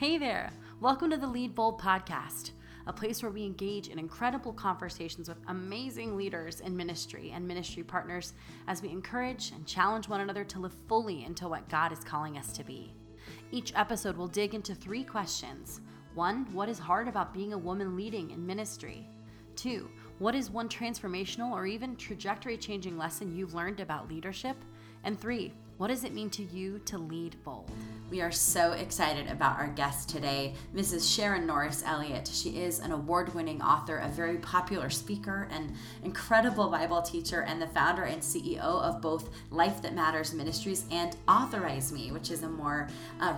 Hey there! Welcome to the Lead Bold Podcast, a place where we engage in incredible conversations with amazing leaders in ministry and ministry partners as we encourage and challenge one another to live fully into what God is calling us to be. Each episode will dig into three questions. 1. What is hard about being a woman leading in ministry? 2. What is one transformational or even trajectory-changing lesson you've learned about leadership? And 3. What does it mean to you to lead bold? We are so excited about our guest today, Mrs. Sharon Norris Elliott. She is an award-winning author, a very popular speaker, an incredible Bible teacher, and the founder and CEO of both Life That Matters Ministries and Authorize Me, which is a more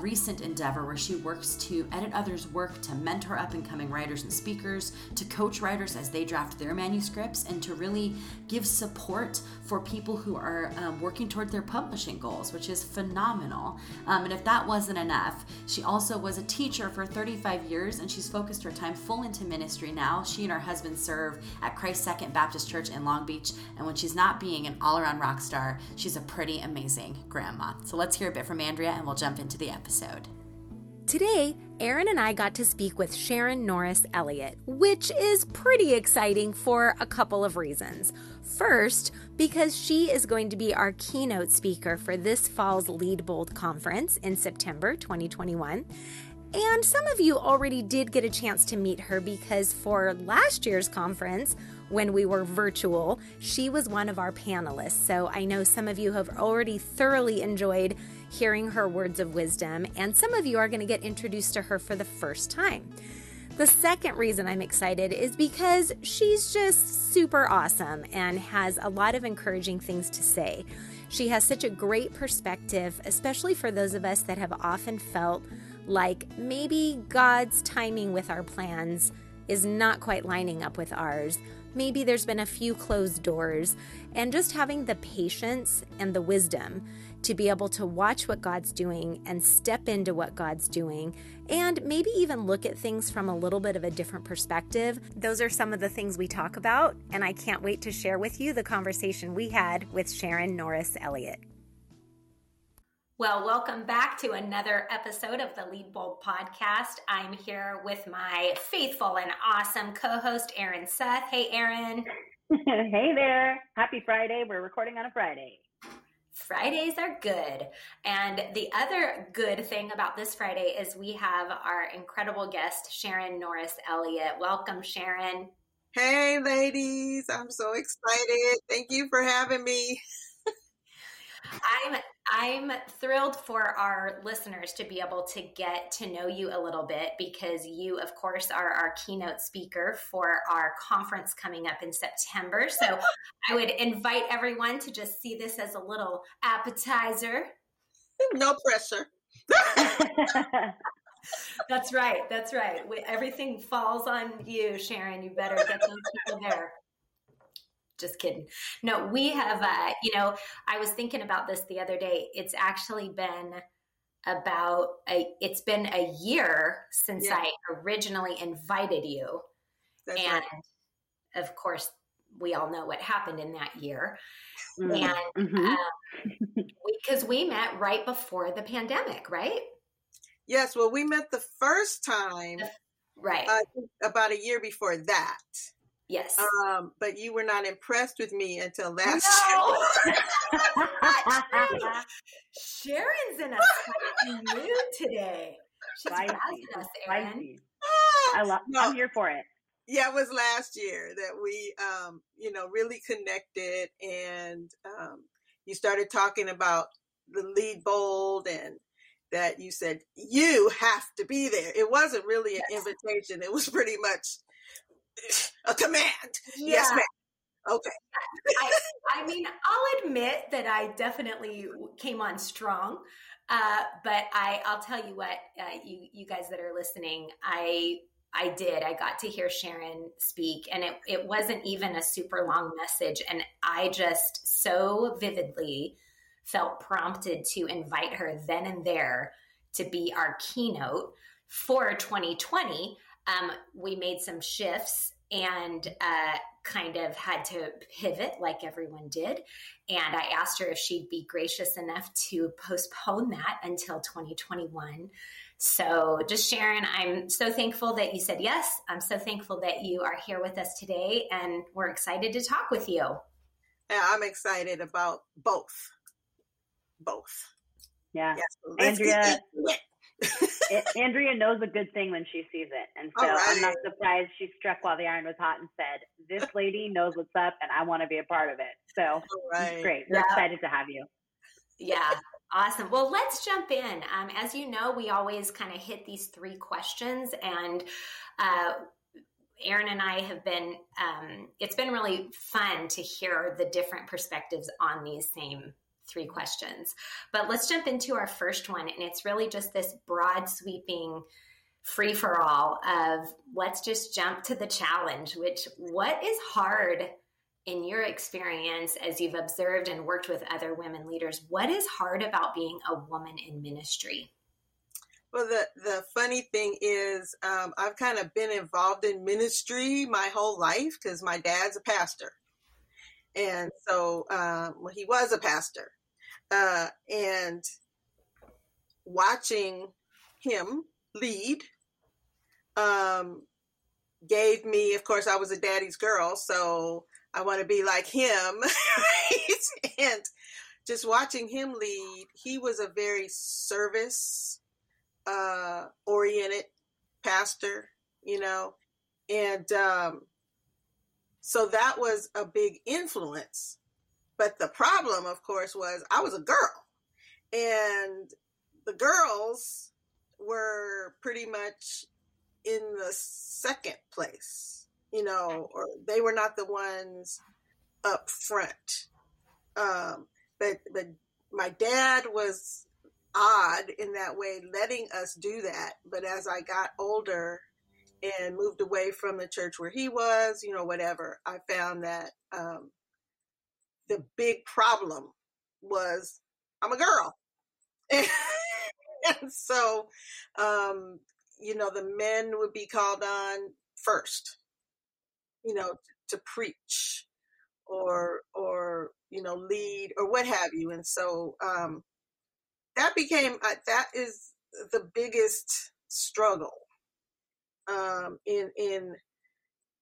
recent endeavor where she works to edit others' work, to mentor up-and-coming writers and speakers, to coach writers as they draft their manuscripts, and to really give support for people who are working toward their publishing goals, which is phenomenal. And if that wasn't enough, she also was a teacher for 35 years, and she's focused her time full into ministry now. She and her husband serve at Christ Second Baptist Church in Long Beach, and when she's not being an all-around rock star, she's a pretty amazing grandma. So let's hear a bit from Andrea, and we'll jump into the episode. Today, Aaron and I got to speak with Sharon Norris Elliott, which is pretty exciting for a couple of reasons. First, because she is going to be our keynote speaker for this fall's Lead Bold Conference in September 2021. And some of you already did get a chance to meet her because for last year's conference, when we were virtual, she was one of our panelists. So I know some of you have already thoroughly enjoyed hearing her words of wisdom, and some of you are going to get introduced to her for the first time. The second reason I'm excited is because she's just super awesome and has a lot of encouraging things to say. She has such a great perspective, especially for those of us that have often felt like maybe God's timing with our plans is not quite lining up with ours. Maybe there's been a few closed doors, and just having the patience and the wisdom to be able to watch what God's doing and step into what God's doing, and maybe even look at things from a little bit of a different perspective. Those are some of the things we talk about, and I can't wait to share with you the conversation we had with Sharon Norris Elliott. Well, welcome back to another episode of the Lead Bold Podcast. I'm here with my faithful and awesome co-host, Aaron Seth. Hey, Aaron. Hey there. Happy Friday. We're recording on a Friday. Fridays are good. And the other good thing about this Friday is we have our incredible guest, Sharon Norris Elliott. Welcome, Sharon. Hey, ladies. I'm so excited. Thank you for having me. I'm thrilled for our listeners to be able to get to know you a little bit because you, of course, are our keynote speaker for our conference coming up in September. So I would invite everyone to just see this as a little appetizer. No pressure. That's right. That's right. Everything falls on you, Sharon. You better get those people there. Just kidding. No, we have, I was thinking about this the other day. It's actually been a year since I originally invited you. That's and right. Of course, we all know what happened in that year. Mm-hmm. And because we met right before the pandemic, right? Yes. Well, we met the first time, right? About a year before that. Yes. But you were not impressed with me until last year. No. Sharon's in a mood today. She's rising us, Aaron. I'm here for it. Yeah, it was last year that we, really connected, and you started talking about the Lead Bold, and that you said, you have to be there. It wasn't really an invitation. It was pretty much a command. Yeah. Yes, ma'am. Okay. I mean, I'll admit that I definitely came on strong, but I'll tell you what, you guys that are listening, I did. I got to hear Sharon speak, and it wasn't even a super long message, and I just so vividly felt prompted to invite her then and there to be our keynote for 2020. We made some shifts and kind of had to pivot like everyone did. And I asked her if she'd be gracious enough to postpone that until 2021. So just Sharon, I'm so thankful that you said yes. I'm so thankful that you are here with us today, and we're excited to talk with you. I'm excited about both. Yeah. Yes. Andrea knows a good thing when she sees it. And so right. I'm not surprised she struck while the iron was hot and said, this lady knows what's up and I want to be a part of it. So right. Great. We're excited to have you. Yeah. Awesome. Well, let's jump in. As you know, we always kind of hit these three questions, and Aaron and I have been, it's been really fun to hear the different perspectives on these same three questions. But let's jump into our first one. And it's really just this broad sweeping free for all of let's just jump to the challenge, which what is hard in your experience as you've observed and worked with other women leaders? What is hard about being a woman in ministry? Well, the funny thing is I've kind of been involved in ministry my whole life because my dad's a pastor. And so well, he was a pastor. And watching him lead gave me, of course, I was a daddy's girl, so I want to be like him. Right? And just watching him lead, he was a very service-oriented pastor, you know, and so that was a big influence. But the problem, of course, was I was a girl, and the girls were pretty much in the second place, you know, or they were not the ones up front. But my dad was odd in that way, letting us do that. But as I got older and moved away from the church where he was, you know, whatever, I found that the big problem was I'm a girl. And so, you know, the men would be called on first, you know, to preach or, you know, lead or what have you. And so that became, that is the biggest struggle. In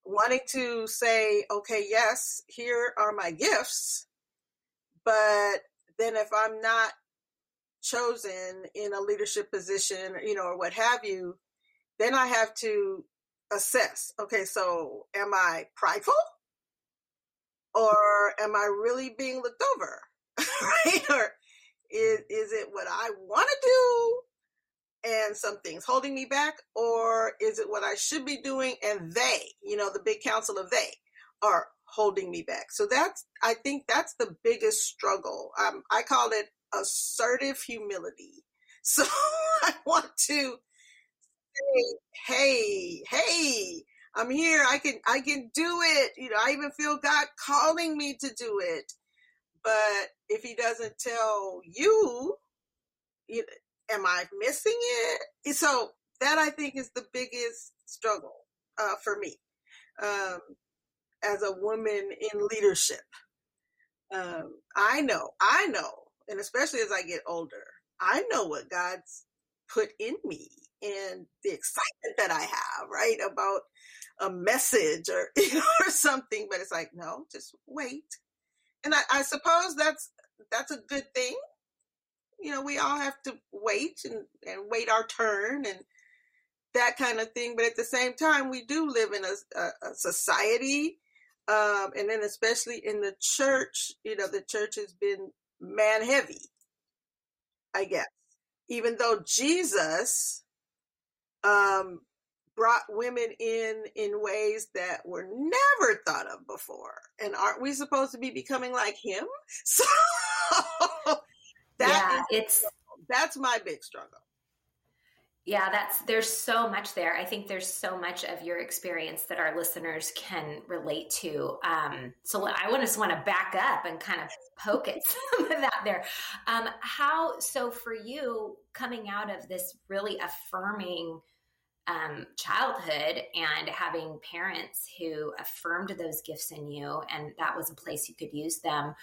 wanting to say, okay, yes, here are my gifts, but then if I'm not chosen in a leadership position, you know, or what have you, then I have to assess, okay, so am I prideful or am I really being looked over? Right? Or is it what I want to do and something's holding me back, or is it what I should be doing? And they, you know, the big council of they are holding me back. So that's, I think that's the biggest struggle. I call it assertive humility. So I want to say, hey, I'm here. I can do it. You know, I even feel God calling me to do it. But if he doesn't tell you, you know, am I missing it? So that I think is the biggest struggle for me as a woman in leadership. I know, and especially as I get older, I know what God's put in me and the excitement that I have, right, about a message or, you know, or something. But it's like, no, just wait. And I suppose that's a good thing. You know, we all have to wait and wait our turn and that kind of thing. But at the same time, we do live in a society. And then especially in the church, you know, the church has been man heavy, I guess. Even though Jesus brought women in ways that were never thought of before. And aren't we supposed to be becoming like him? So... That's my big struggle. Yeah, there's so much there. I think there's so much of your experience that our listeners can relate to. So I want to back up and kind of poke at some of that there. So for you coming out of this really affirming childhood and having parents who affirmed those gifts in you, and that was a place you could use them.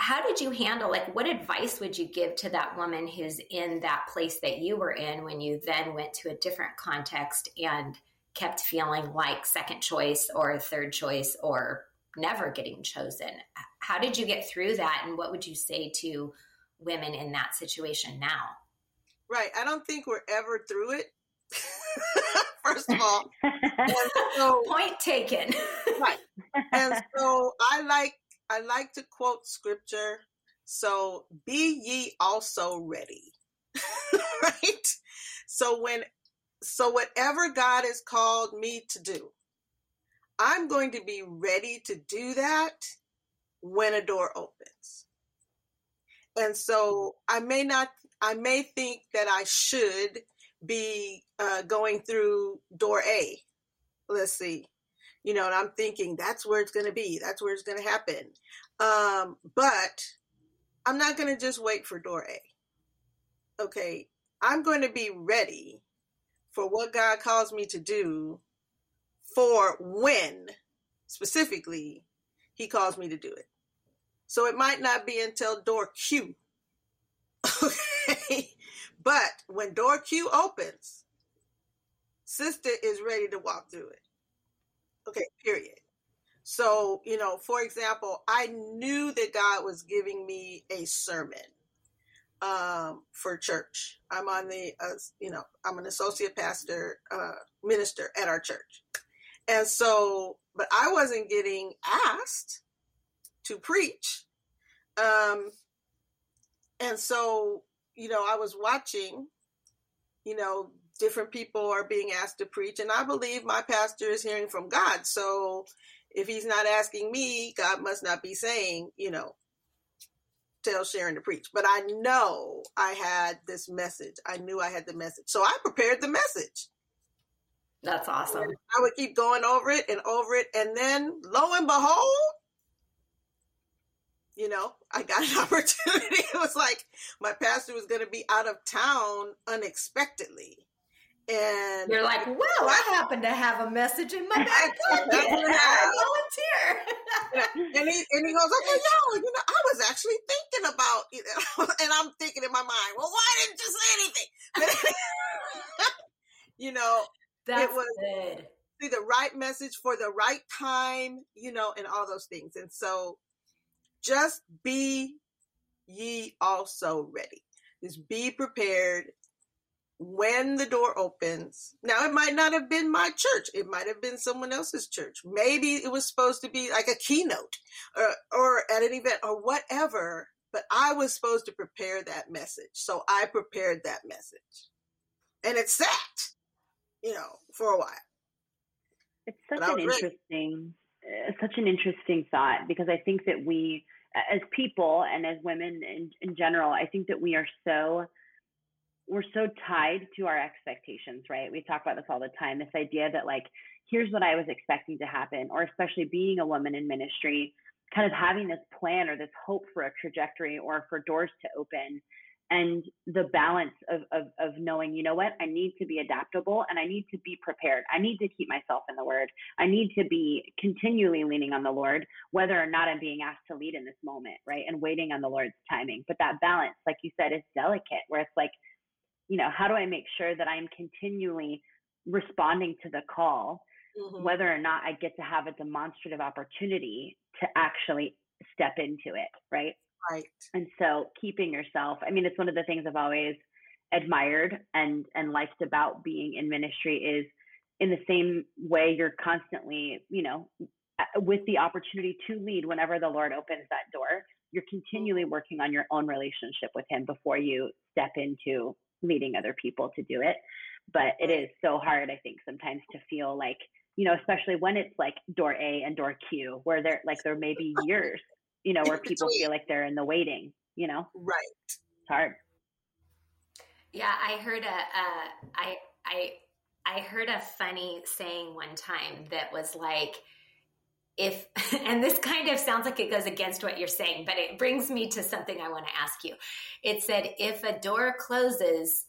how did you handle, like, what advice would you give to that woman who's in that place that you were in when you then went to a different context and kept feeling like second choice or third choice or never getting chosen? How did you get through that? And what would you say to women in that situation now? Right. I don't think we're ever through it. First of all. Point taken. Right. And so I like to quote scripture. So be ye also ready. Right? So whatever God has called me to do, I'm going to be ready to do that when a door opens. And so I may think that I should be going through door A. Let's see. You know, and I'm thinking that's where it's going to be. That's where it's going to happen. But I'm not going to just wait for door A. Okay. I'm going to be ready for what God calls me to do for when specifically he calls me to do it. So it might not be until door Q. Okay. But when door Q opens, sister is ready to walk through it. Okay, period. So, you know, for example, I knew that God was giving me a sermon for church. I'm on the, I'm an associate pastor, minister at our church. And so, but I wasn't getting asked to preach. And so, you know, I was watching, you know, different people are being asked to preach. And I believe my pastor is hearing from God. So if he's not asking me, God must not be saying, you know, tell Sharon to preach. But I know I had this message. I knew I had the message. So I prepared the message. That's awesome. And I would keep going over it and over it. And then lo and behold, you know, I got an opportunity. It was like my pastor was going to be out of town unexpectedly. And you're like, well, I happen to have a message in my back pocket. I volunteer. and he goes, okay, yo, you know, I was actually thinking about, you know, and I'm thinking in my mind, well, why didn't you say anything? But, you know, that's it was good. The right message for the right time, you know, and all those things. And so just be ye also ready. Just be prepared. When the door opens, now it might not have been my church. It might have been someone else's church. Maybe it was supposed to be like a keynote or at an event or whatever, but I was supposed to prepare that message. So I prepared that message and it sat, you know, for a while. It's such an interesting thought, because I think that we as people and as women in general, I think that we are we're so tied to our expectations, right? We talk about this all the time, this idea that like, here's what I was expecting to happen, or especially being a woman in ministry, kind of having this plan or this hope for a trajectory or for doors to open, and the balance of knowing, you know what, I need to be adaptable and I need to be prepared. I need to keep myself in the word. I need to be continually leaning on the Lord, whether or not I'm being asked to lead in this moment, right? And waiting on the Lord's timing. But that balance, like you said, is delicate, where it's like, you know, how do I make sure that I'm continually responding to the call, mm-hmm. whether or not I get to have a demonstrative opportunity to actually step into it, right? Right. And so keeping yourself, I mean, it's one of the things I've always admired and liked about being in ministry is in the same way you're constantly, you know, with the opportunity to lead whenever the Lord opens that door, you're continually working on your own relationship with him before you step into leading other people to do it. But it is so hard, I think, sometimes to feel like, you know, especially when it's like door A and door Q, where there may be years, you know, where people feel like they're in the waiting, you know? Right. It's hard. Yeah. I heard a funny saying one time that was like, and this kind of sounds like it goes against what you're saying, but it brings me to something I want to ask you. It said, if a door closes,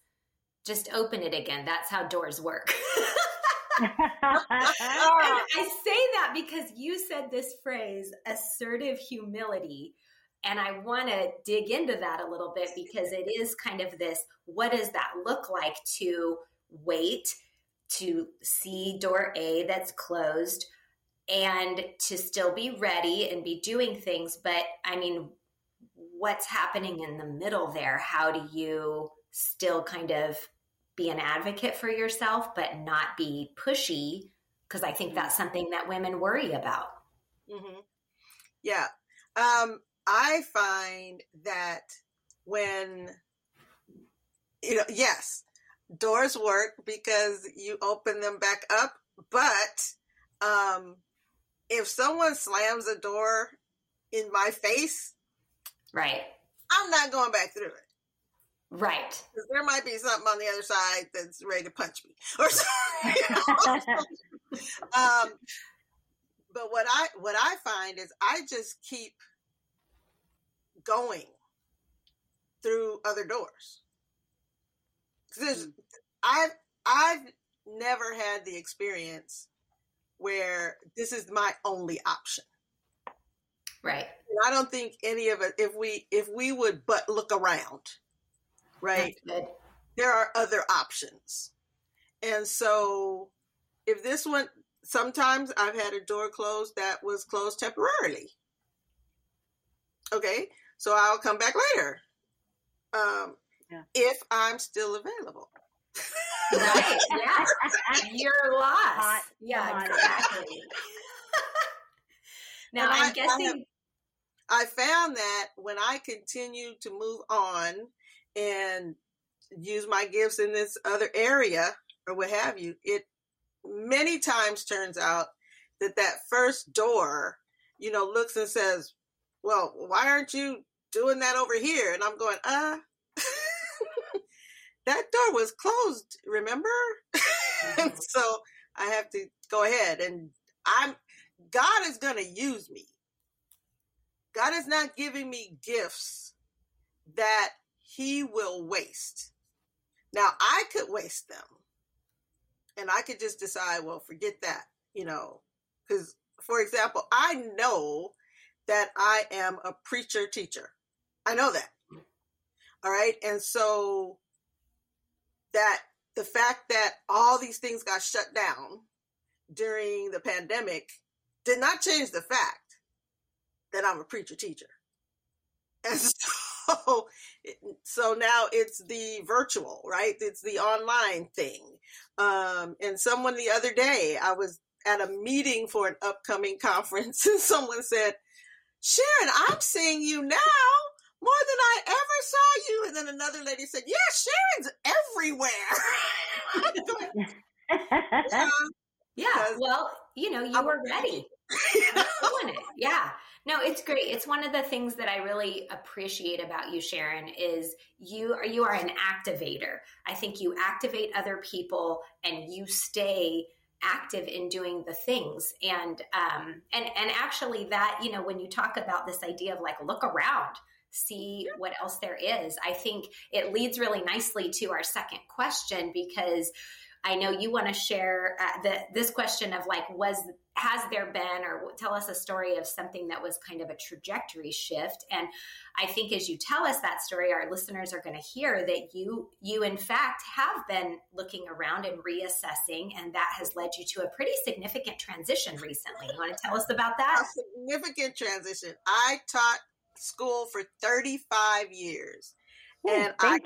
just open it again. That's how doors work. I say that because you said this phrase, assertive humility, And I want to dig into that a little bit because it is kind of this, what does that look like to wait, to see door A that's closed and to still be ready and be doing things. But I mean, what's happening in the middle there? How do you still kind of be an advocate for yourself, but not be pushy? Because I think that's something that women worry about. Mm-hmm. Yeah. I find that when, yes, doors work because you open them back up. But if someone slams a door in my face, right, I'm not going back through it. Right. Because there might be something on the other side that's ready to punch me or something. But what I find is I just keep going through other doors. I've never had the experience where this is my only option. Right. And I don't think any of us, if we would but look around, right? There are other options. And so if this one, sometimes I've had a door closed that was closed temporarily. Okay. So I'll come back later. If I'm still available. Right. Yeah. You're lost. Yeah, exactly. Now I'm guessing. I found that when I continue to move on and use my gifts in this other area or what have you, it many times turns out that first door, looks and says, well, why aren't you doing that over here? And I'm going, that door was closed, remember? And so I have to go ahead and God is going to use me. God is not giving me gifts that he will waste. Now I could waste them and I could just decide, well, forget that, because for example, I know that I am a preacher teacher. I know that. All right. And so that the fact that all these things got shut down during the pandemic did not change the fact that I'm a preacher teacher. And so now it's the virtual, right? It's the online thing. And someone the other day, I was at a meeting for an upcoming conference and someone said, Sharon, I'm seeing you now more than I ever saw you. And then another lady said, yeah, Sharon's everywhere. Yeah. Well, you were ready. Yeah. No, it's great. It's one of the things that I really appreciate about you, Sharon, is you are an activator. I think you activate other people and you stay active in doing the things. And actually that, when you talk about this idea of like, look around, see what else there is, I think it leads really nicely to our second question, because I know you want to share this question of like, has there been, or tell us a story of something that was kind of a trajectory shift. And I think as you tell us that story, our listeners are going to hear that you in fact have been looking around and reassessing, and that has led you to a pretty significant transition recently. You want to tell us about that? A significant transition. I taught school for 35 years. Ooh, and I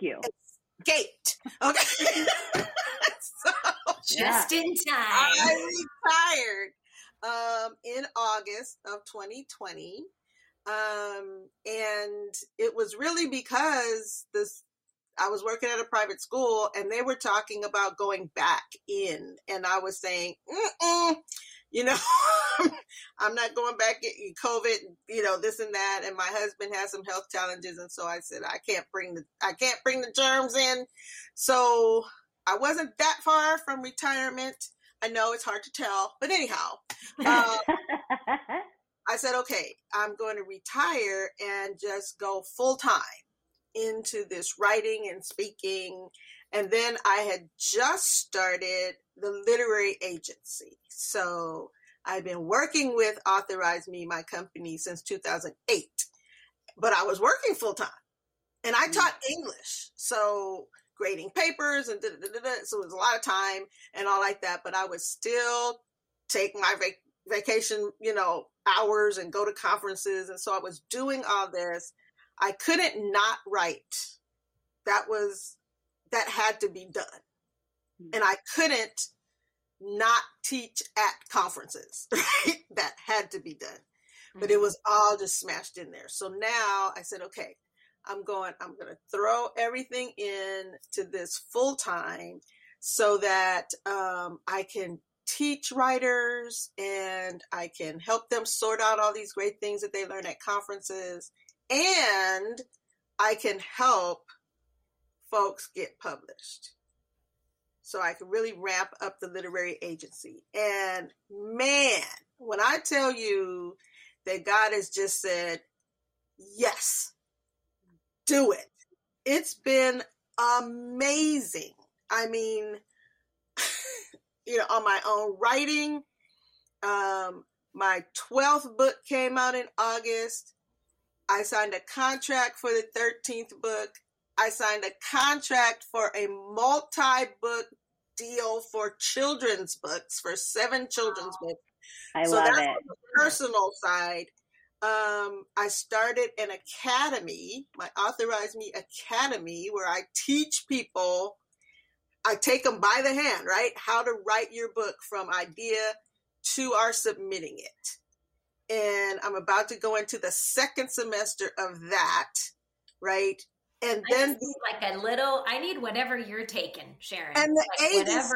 escaped. Okay. So, just in time. I retired in August of 2020. And it was really because I was working at a private school and they were talking about going back in. And I was saying, I'm not going back in COVID, this and that. And my husband has some health challenges. And so I said, I can't bring the germs in. So I wasn't that far from retirement. I know it's hard to tell, but anyhow, I said, okay, I'm going to retire and just go full time into this writing and speaking. And then I had just started the literary agency. So I've been working with Authorize Me, my company, since 2008. but I was working full time and I taught English. So grading papers and so it was a lot of time and all like that, but I would still take my vacation, hours and go to conferences. And so I was doing all this. I couldn't not write. That had to be done. And I couldn't not teach at conferences. Right? That had to be done. But it was all just smashed in there. So now I said, okay, I'm going to throw everything in to this full time so that I can teach writers and I can help them sort out all these great things that they learn at conferences. And I can help folks get published. So I could really ramp up the literary agency. And man, when I tell you that God has just said, yes, do it. It's been amazing. I mean, on my own writing, my 12th book came out in August. I signed a contract for the 13th book. I signed a contract for a multi-book deal for children's books, for 7 children's books. I love it. So that's on the personal side. I started an academy, my Authorize Me Academy, where I teach people, I take them by the hand, right? How to write your book from idea to our submitting it. And I'm about to go into the second semester of that, right? And then I need whatever you're taking, Sharon. And the agency has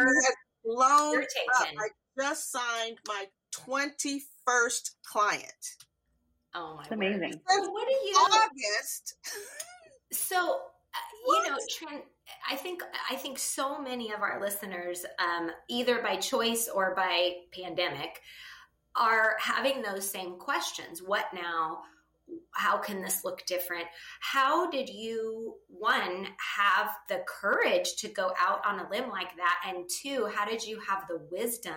blown up. I just signed my 21st client. Oh my! It's amazing. What do you? August. So Trent, I think so many of our listeners, either by choice or by pandemic, are having those same questions. What now? How can this look different? How did you, 1, have the courage to go out on a limb like that? And 2, how did you have the wisdom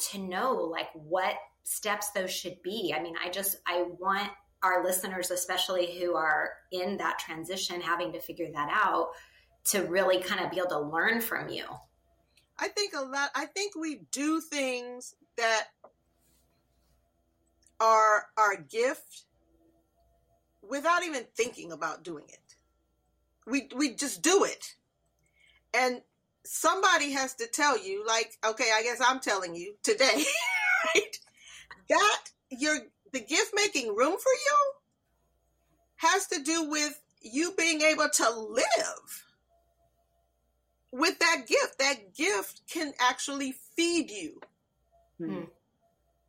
to know what steps those should be? I mean, I want our listeners, especially who are in that transition, having to figure that out, to really kind of be able to learn from you. I think we do things that are our gift without even thinking about doing it. We just do it. And somebody has to tell you, okay, I guess I'm telling you today, right? That the gift making room for you has to do with you being able to live with that gift. That gift can actually feed you. Mm-hmm.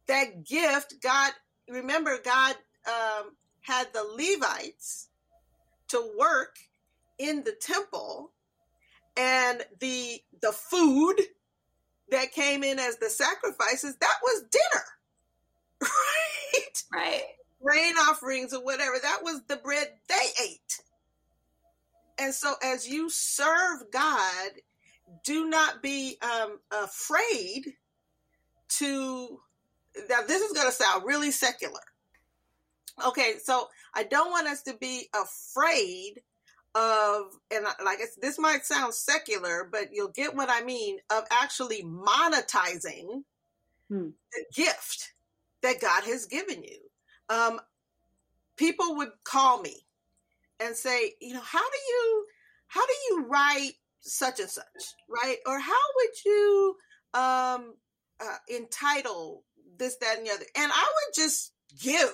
That gift, God had the Levites to work in the temple, and the food that came in as the sacrifices, that was dinner, right? Right. Grain offerings or whatever, that was the bread they ate. And so as you serve God, do not be afraid to... Now, this is going to sound really secular. Okay, so I don't want us to be afraid of, and this might sound secular, but you'll get what I mean, of actually monetizing the gift that God has given you. People would call me and say, how do you write such and such, right? Or how would you entitle this, that, and the other. And I would just give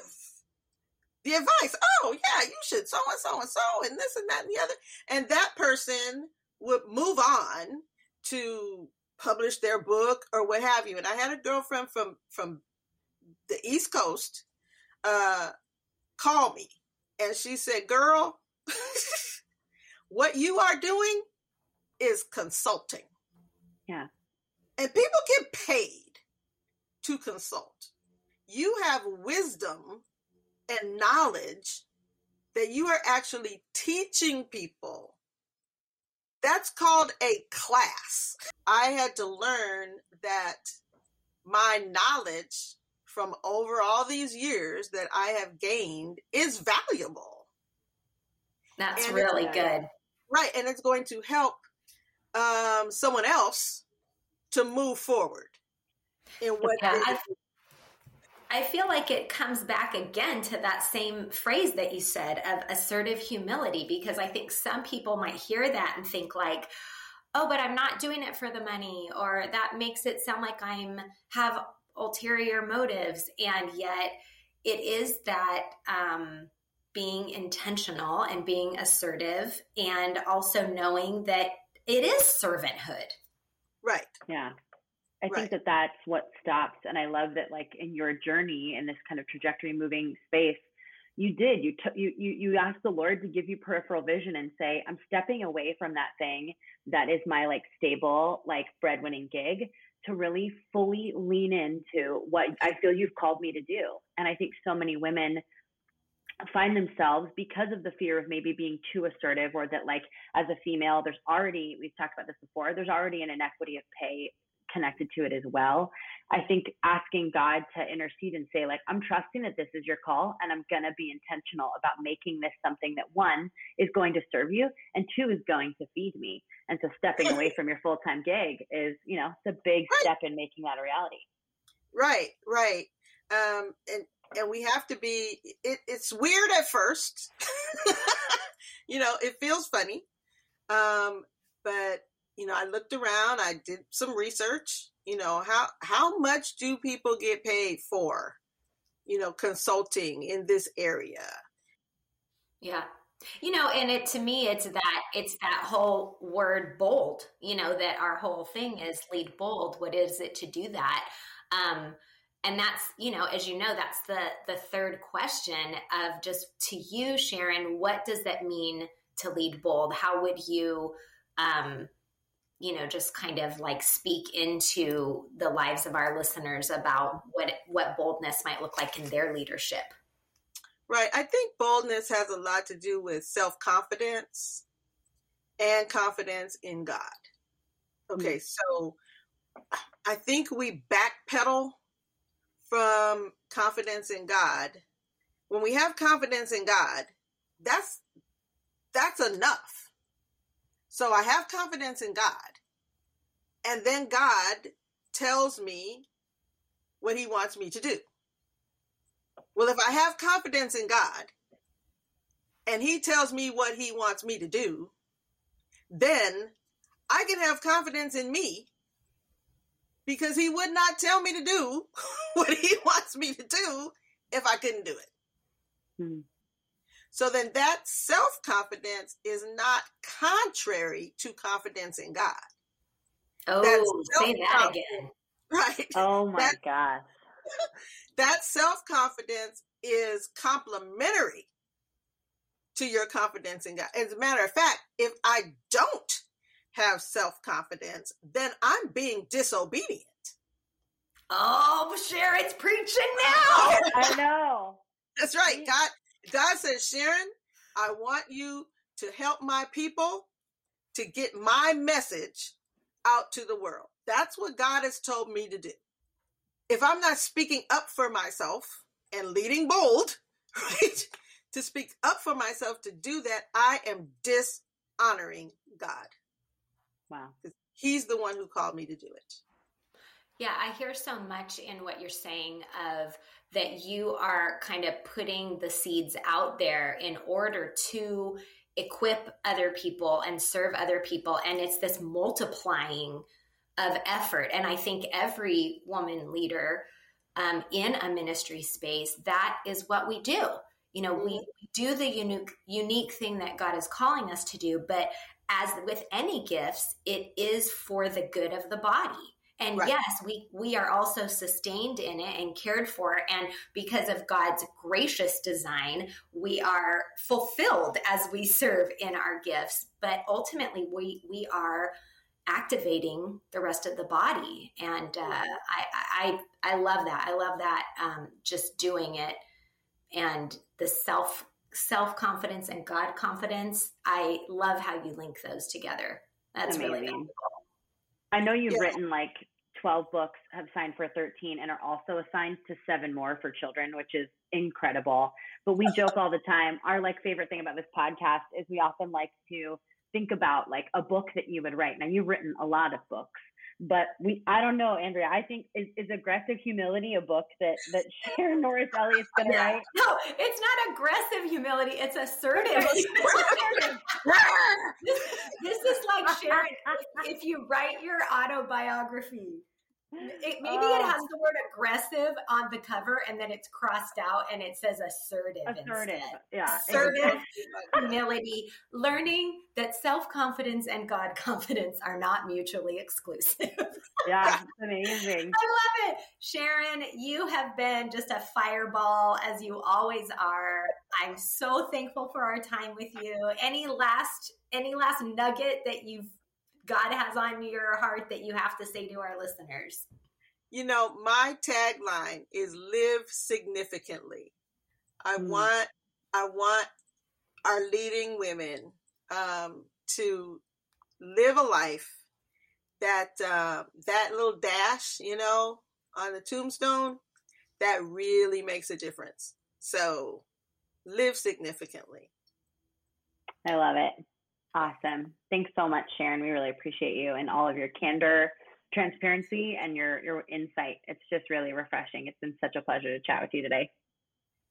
the advice. Oh, yeah, you should so and so and so and this and that and the other. And that person would move on to publish their book or what have you. And I had a girlfriend from the East Coast call me. And she said, girl, what you are doing is consulting. Yeah. And people get paid to consult. You have wisdom and knowledge that you are actually teaching people. That's called a class. I had to learn that my knowledge from over all these years that I have gained is valuable. That's really good. Right. And it's going to help someone else to move forward. In what I feel like it comes back again to that same phrase that you said of assertive humility, because I think some people might hear that and think like, oh, but I'm not doing it for the money, or that makes it sound like I have ulterior motives. And yet it is that being intentional and being assertive, and also knowing that it is servanthood. Right. Yeah. I think that that's what stops. And I love that, like, in your journey in this kind of trajectory moving space, you asked the Lord to give you peripheral vision and say, I'm stepping away from that thing that is my like stable, like breadwinning gig, to really fully lean into what I feel you've called me to do. And I think so many women find themselves, because of the fear of maybe being too assertive, or that like as a female, there's already, we've talked about this before, there's already an inequity of pay connected to it as well. I think asking God to intercede and say, like, I'm trusting that this is your call, and I'm going to be intentional about making this something that, one, is going to serve you, and two, is going to feed me. And so stepping away from your full-time gig is, you know, the big step in making that a reality. Right, right. And we have to be, it's weird at first. You know, it feels funny. But you know, I looked around, I did some research, you know, how much do people get paid for, you know, consulting in this area? Yeah. You know, and to me, it's that whole word bold, you know, that our whole thing is lead bold. What is it to do that? And that's, you know, as you know, that's the third question of just to you, Sharon, what does that mean to lead bold? How would you, you know, just kind of like speak into the lives of our listeners about what boldness might look like in their leadership? Right. I think boldness has a lot to do with self-confidence and confidence in God. Okay. Mm-hmm. So I think we backpedal from confidence in God. When we have confidence in God, that's enough. So I have confidence in God, and then God tells me what he wants me to do. Well, if I have confidence in God and he tells me what he wants me to do, then I can have confidence in me, because he would not tell me to do what he wants me to do if I couldn't do it. Mm-hmm. So then that self-confidence is not contrary to confidence in God. Oh, say that again. Right. Oh my God. That self-confidence is complementary to your confidence in God. As a matter of fact, if I don't have self-confidence, then I'm being disobedient. Oh, Sharon's preaching now. I know. That's right. God says, Sharon, I want you to help my people to get my message out to the world. That's what God has told me to do. If I'm not speaking up for myself and leading bold, right, to speak up for myself to do that, I am dishonoring God. Wow. He's the one who called me to do it. Yeah, I hear so much in what you're saying of that you are kind of putting the seeds out there in order to equip other people and serve other people. And it's this multiplying of effort. And I think every woman leader in a ministry space, that is what we do. You know, we do the unique thing that God is calling us to do. But as with any gifts, it is for the good of the body. And yes, we are also sustained in it and cared for. And because of God's gracious design, we are fulfilled as we serve in our gifts. But ultimately, we are activating the rest of the body. And I love that. I love that just doing it. And the self-confidence and God confidence, I love how you link those together. That's amazing. Really valuable. I know you've written like 12 books, have signed for 13, and are also assigned to 7 more for children, which is incredible. But we joke all the time. Our favorite thing about this podcast is we often like to think about a book that you would write. Now, you've written a lot of books, but I don't know, Andrea, I think is Aggressive Humility a book that Sharon Norris Elliott's going to write? No, it's not aggressive humility. It's assertive. This is like, Sharon, if you write your autobiography, it has the word aggressive on the cover, and then it's crossed out and it says assertive instead. Yeah. Assertive humility, learning that self-confidence and God confidence are not mutually exclusive. Yeah, amazing. I love it. Sharon, you have been just a fireball, as you always are. I'm so thankful for our time with you. Any last nugget that God has on your heart that you have to say to our listeners? My tagline is live significantly. I want our leading women to live a life that that little dash, on the tombstone, that really makes a difference. So live significantly. I love it. Awesome. Thanks so much, Sharon. We really appreciate you and all of your candor, transparency, and your insight. It's just really refreshing. It's been such a pleasure to chat with you today.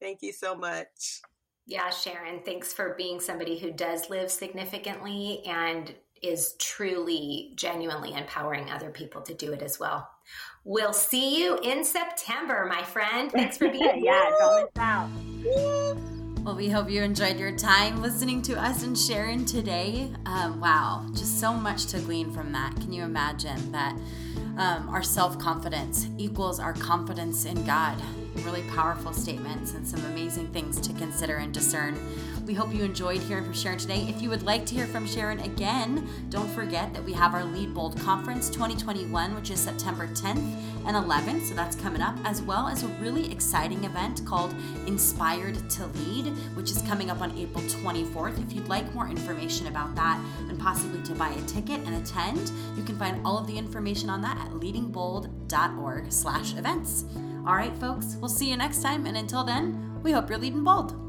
Thank you so much. Yeah, Sharon, thanks for being somebody who does live significantly and is truly, genuinely empowering other people to do it as well. We'll see you in September, my friend. Thanks for being here. Yeah, don't miss out. Woo! Well, we hope you enjoyed your time listening to us and Sharon today. Wow, just so much to glean from that. Can you imagine that our self-confidence equals our confidence in God? Really powerful statements and some amazing things to consider and discern. We hope you enjoyed hearing from Sharon today. If you would like to hear from Sharon again, don't forget that we have our Lead Bold Conference 2021, which is September 10th and 11th. So that's coming up, as well as a really exciting event called Inspired to Lead, which is coming up on April 24th. If you'd like more information about that and possibly to buy a ticket and attend, you can find all of the information on that at leadingbold.org/events. All right, folks, we'll see you next time. And until then, we hope you're leading bold.